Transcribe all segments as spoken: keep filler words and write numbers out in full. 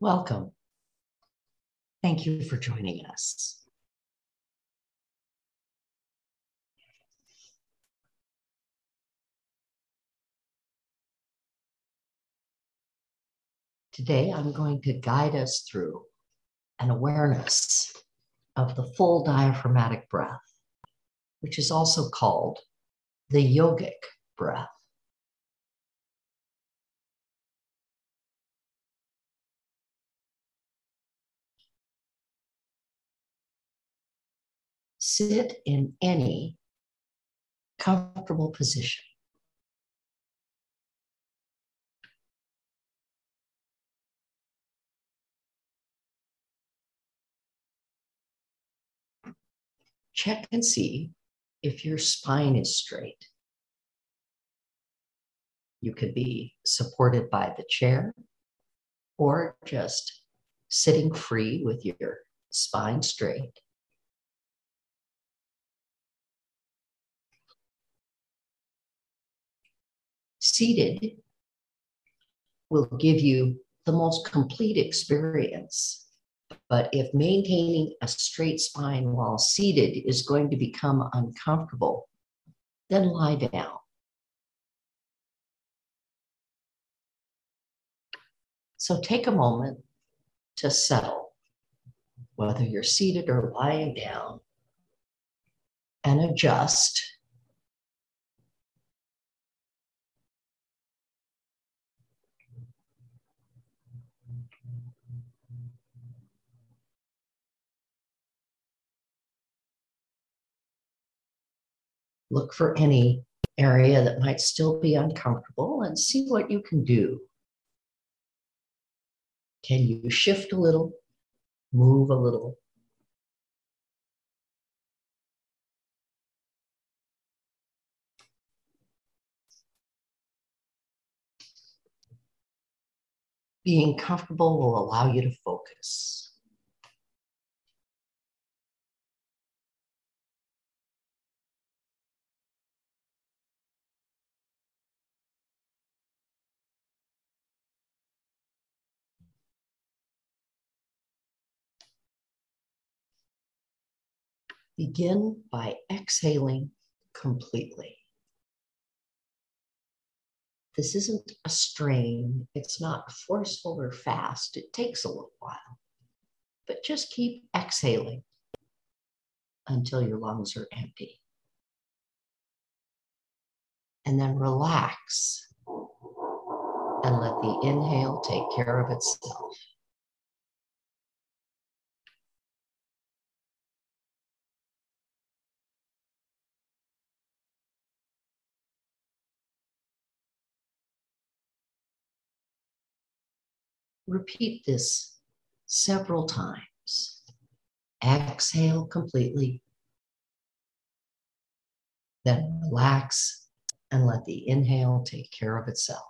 Welcome. Thank you for joining us. Today, I'm going to guide us through an awareness of the full diaphragmatic breath, which is also called the yogic breath. Sit in any comfortable position. Check and see if your spine is straight. You could be supported by the chair or just sitting free with your spine straight. Seated will give you the most complete experience, but if maintaining a straight spine while seated is going to become uncomfortable, then lie down. So take a moment to settle, whether you're seated or lying down, and adjust . Look for any area that might still be uncomfortable and see what you can do. Can you shift a little, move a little? Being comfortable will allow you to focus. Begin by exhaling completely. This isn't a strain. It's not forceful or fast. It takes a little while, but just keep exhaling until your lungs are empty. And then relax and let the inhale take care of itself. Repeat this several times. Exhale completely. Then relax and let the inhale take care of itself.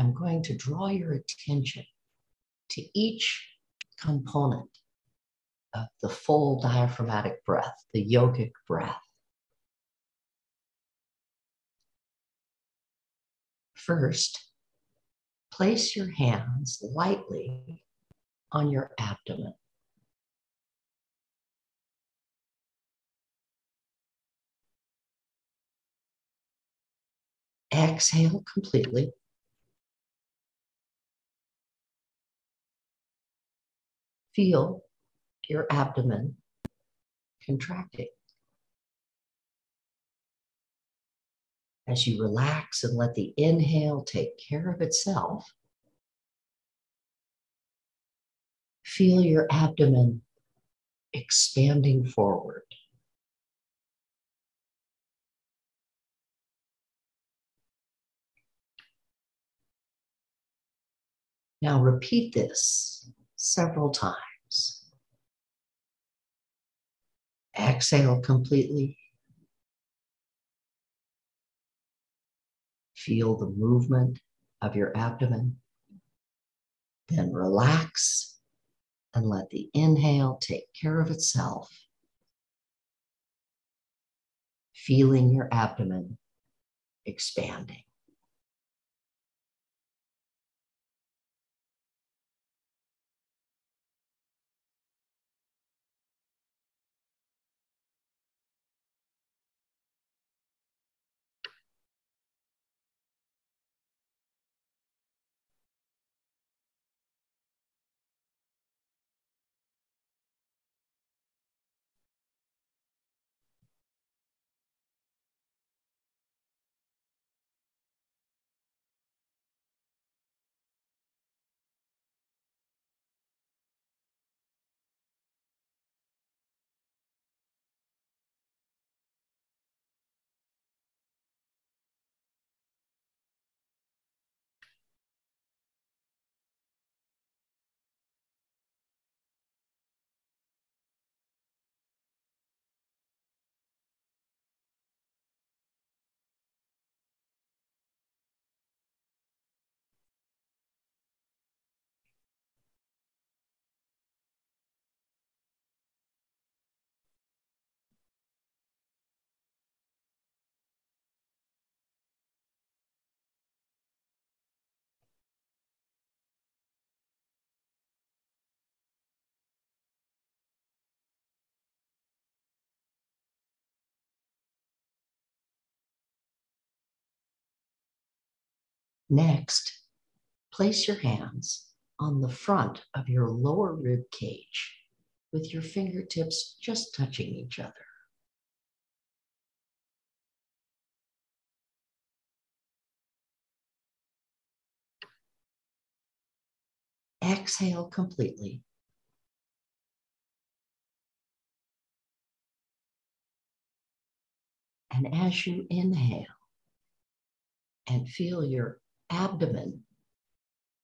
I'm going to draw your attention to each component of the full diaphragmatic breath, the yogic breath. First, place your hands lightly on your abdomen. Exhale completely. feel your abdomen contracting. As you relax and let the inhale take care of itself, feel your abdomen expanding forward. Now repeat this several times. Exhale completely. Feel the movement of your abdomen. Then relax and let the inhale take care of itself. Feeling your abdomen expanding. Next, place your hands on the front of your lower rib cage with your fingertips just touching each other. Exhale completely. And as you inhale and feel your abdomen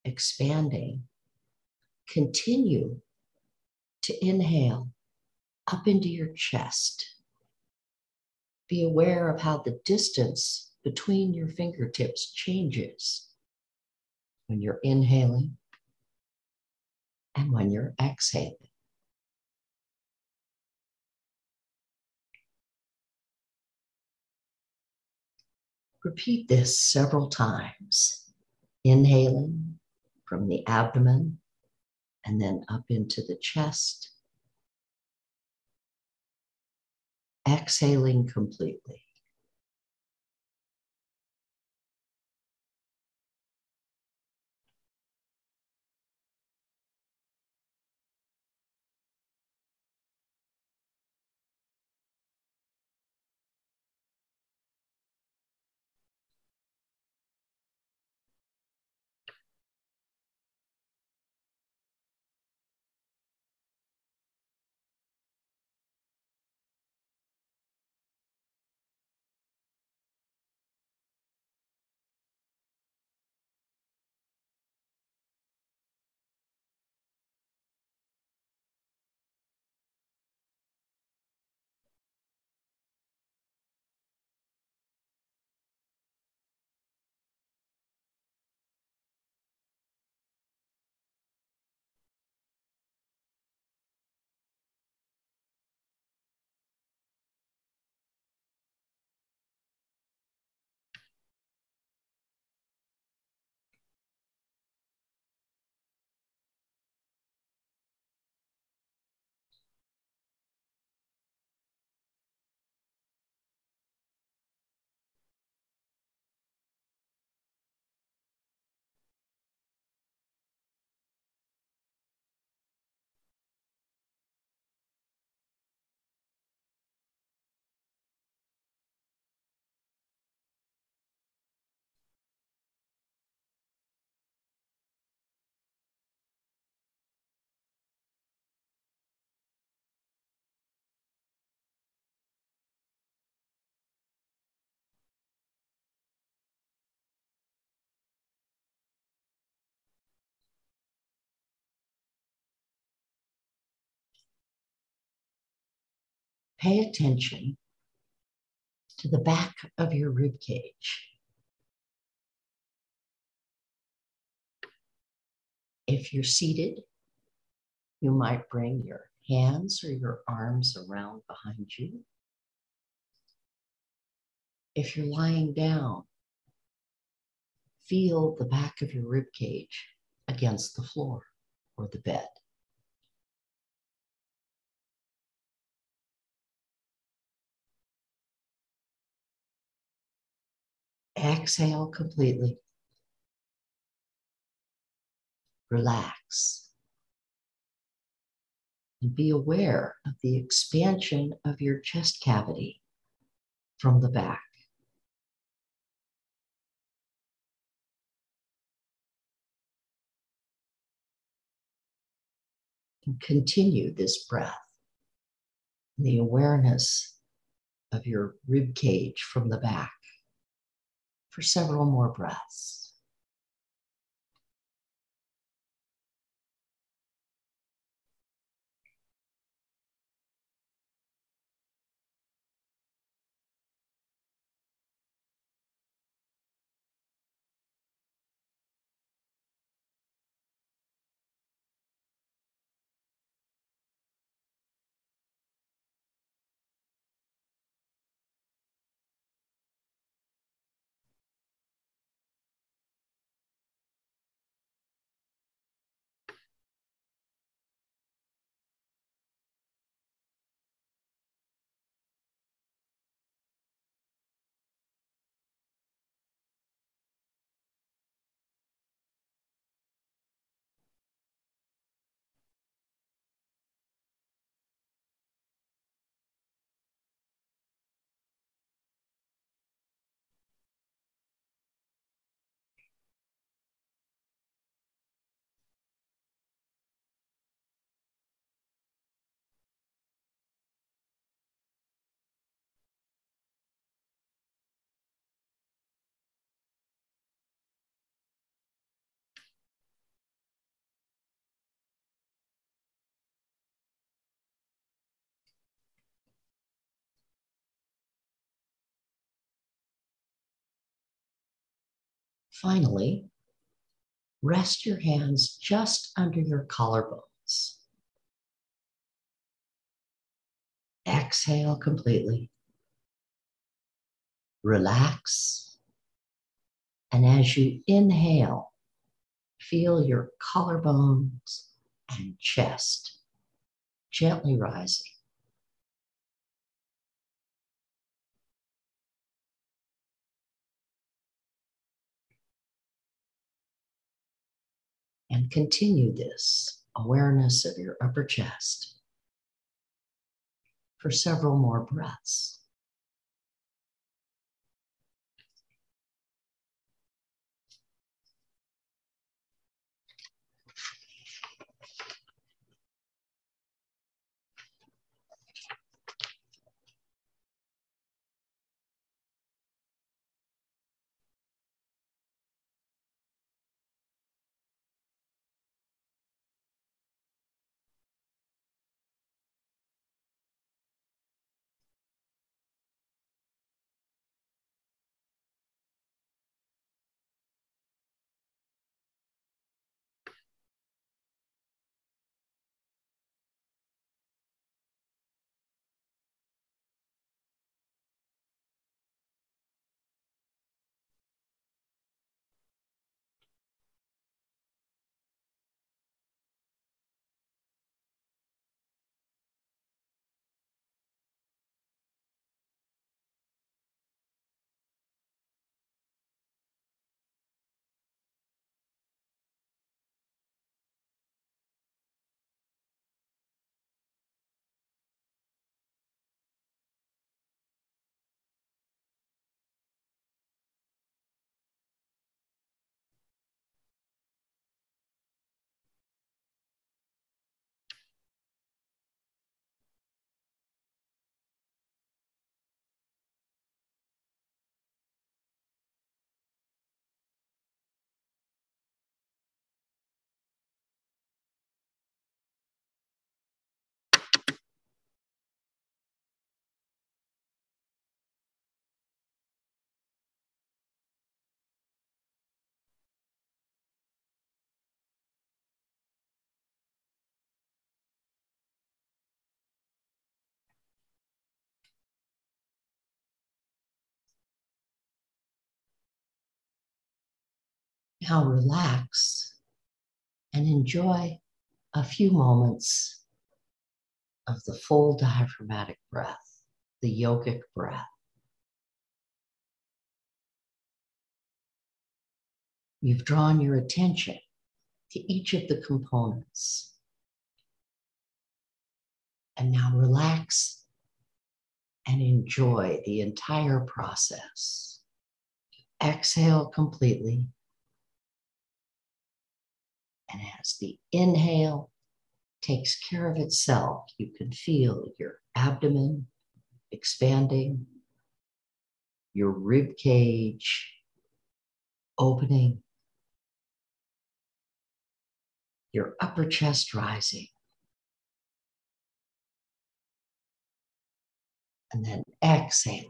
expanding, continue to inhale up into your chest. Be aware of how the distance between your fingertips changes when you're inhaling and when you're exhaling. Repeat this several times, inhaling from the abdomen and then up into the chest, exhaling completely. pay attention to the back of your rib cage. If you're seated, you might bring your hands or your arms around behind you. If you're lying down, feel the back of your rib cage against the floor or the bed. Exhale completely. Relax. And be aware of the expansion of your chest cavity from the back. And continue this breath, the awareness of your rib cage from the back, for several more breaths. Finally, rest your hands just under your collarbones. Exhale completely. Relax. And as you inhale, feel your collarbones and chest gently rising. And continue this awareness of your upper chest for several more breaths. Now relax and enjoy a few moments of the full diaphragmatic breath, the yogic breath. You've drawn your attention to each of the components. And now relax and enjoy the entire process. Exhale completely. And as the inhale takes care of itself, you can feel your abdomen expanding, your rib cage opening, your upper chest rising. And then exhaling.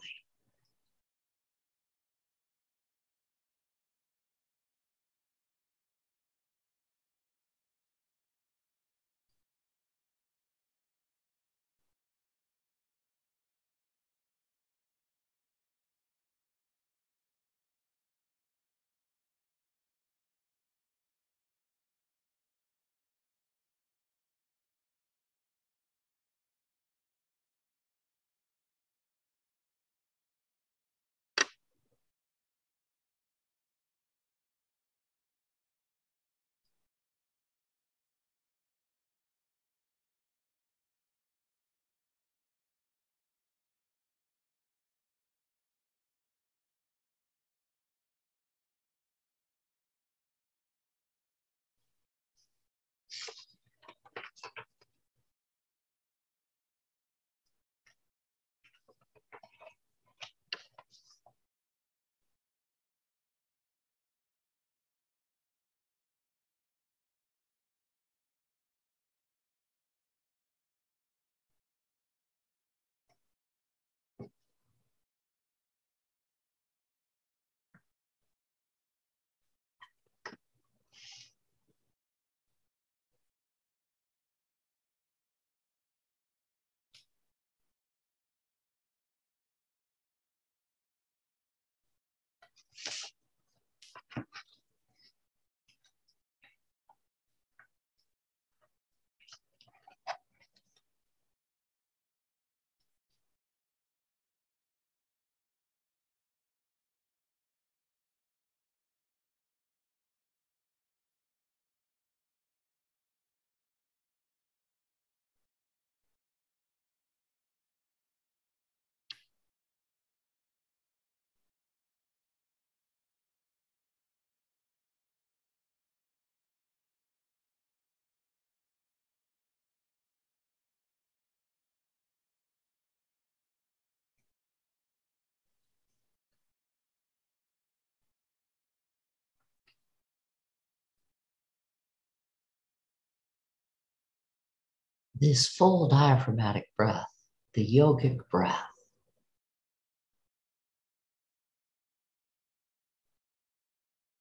This full diaphragmatic breath, the yogic breath,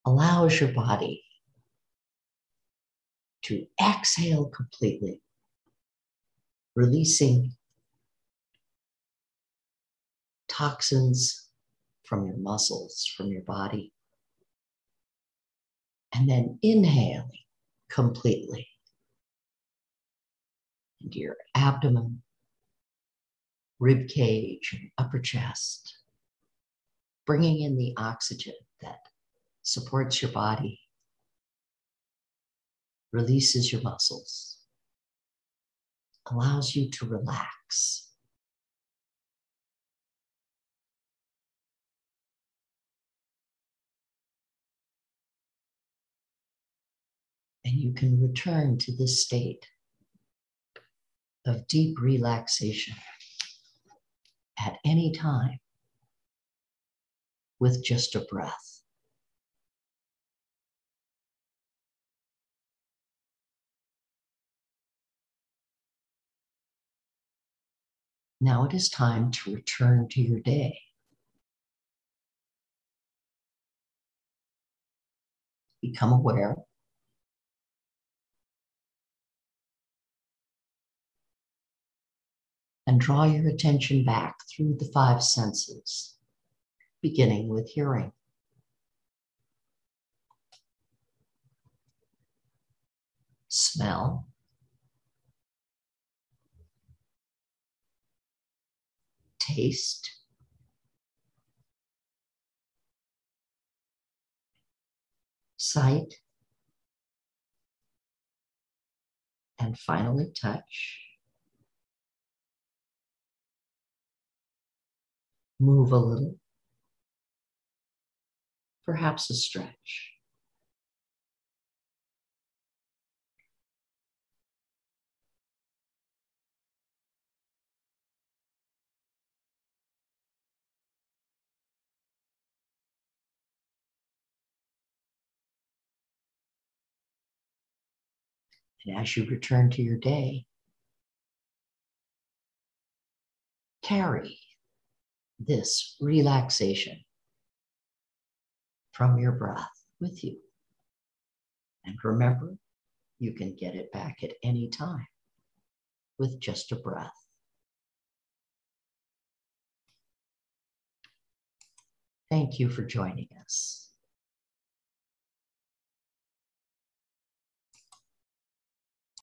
allows your body to exhale completely, releasing toxins from your muscles, from your body, and then inhaling completely into your abdomen, rib cage, and upper chest, bringing in the oxygen that supports your body, releases your muscles, allows you to relax. And you can return to this state of deep relaxation at any time with just a breath. Now it is time to return to your day. Become aware and draw your attention back through the five senses, beginning with hearing. smell, taste, sight, and finally touch. Move a little, perhaps a stretch. And as you return to your day, carry this relaxation from your breath with you. And remember, you can get it back at any time with just a breath. Thank you for joining us.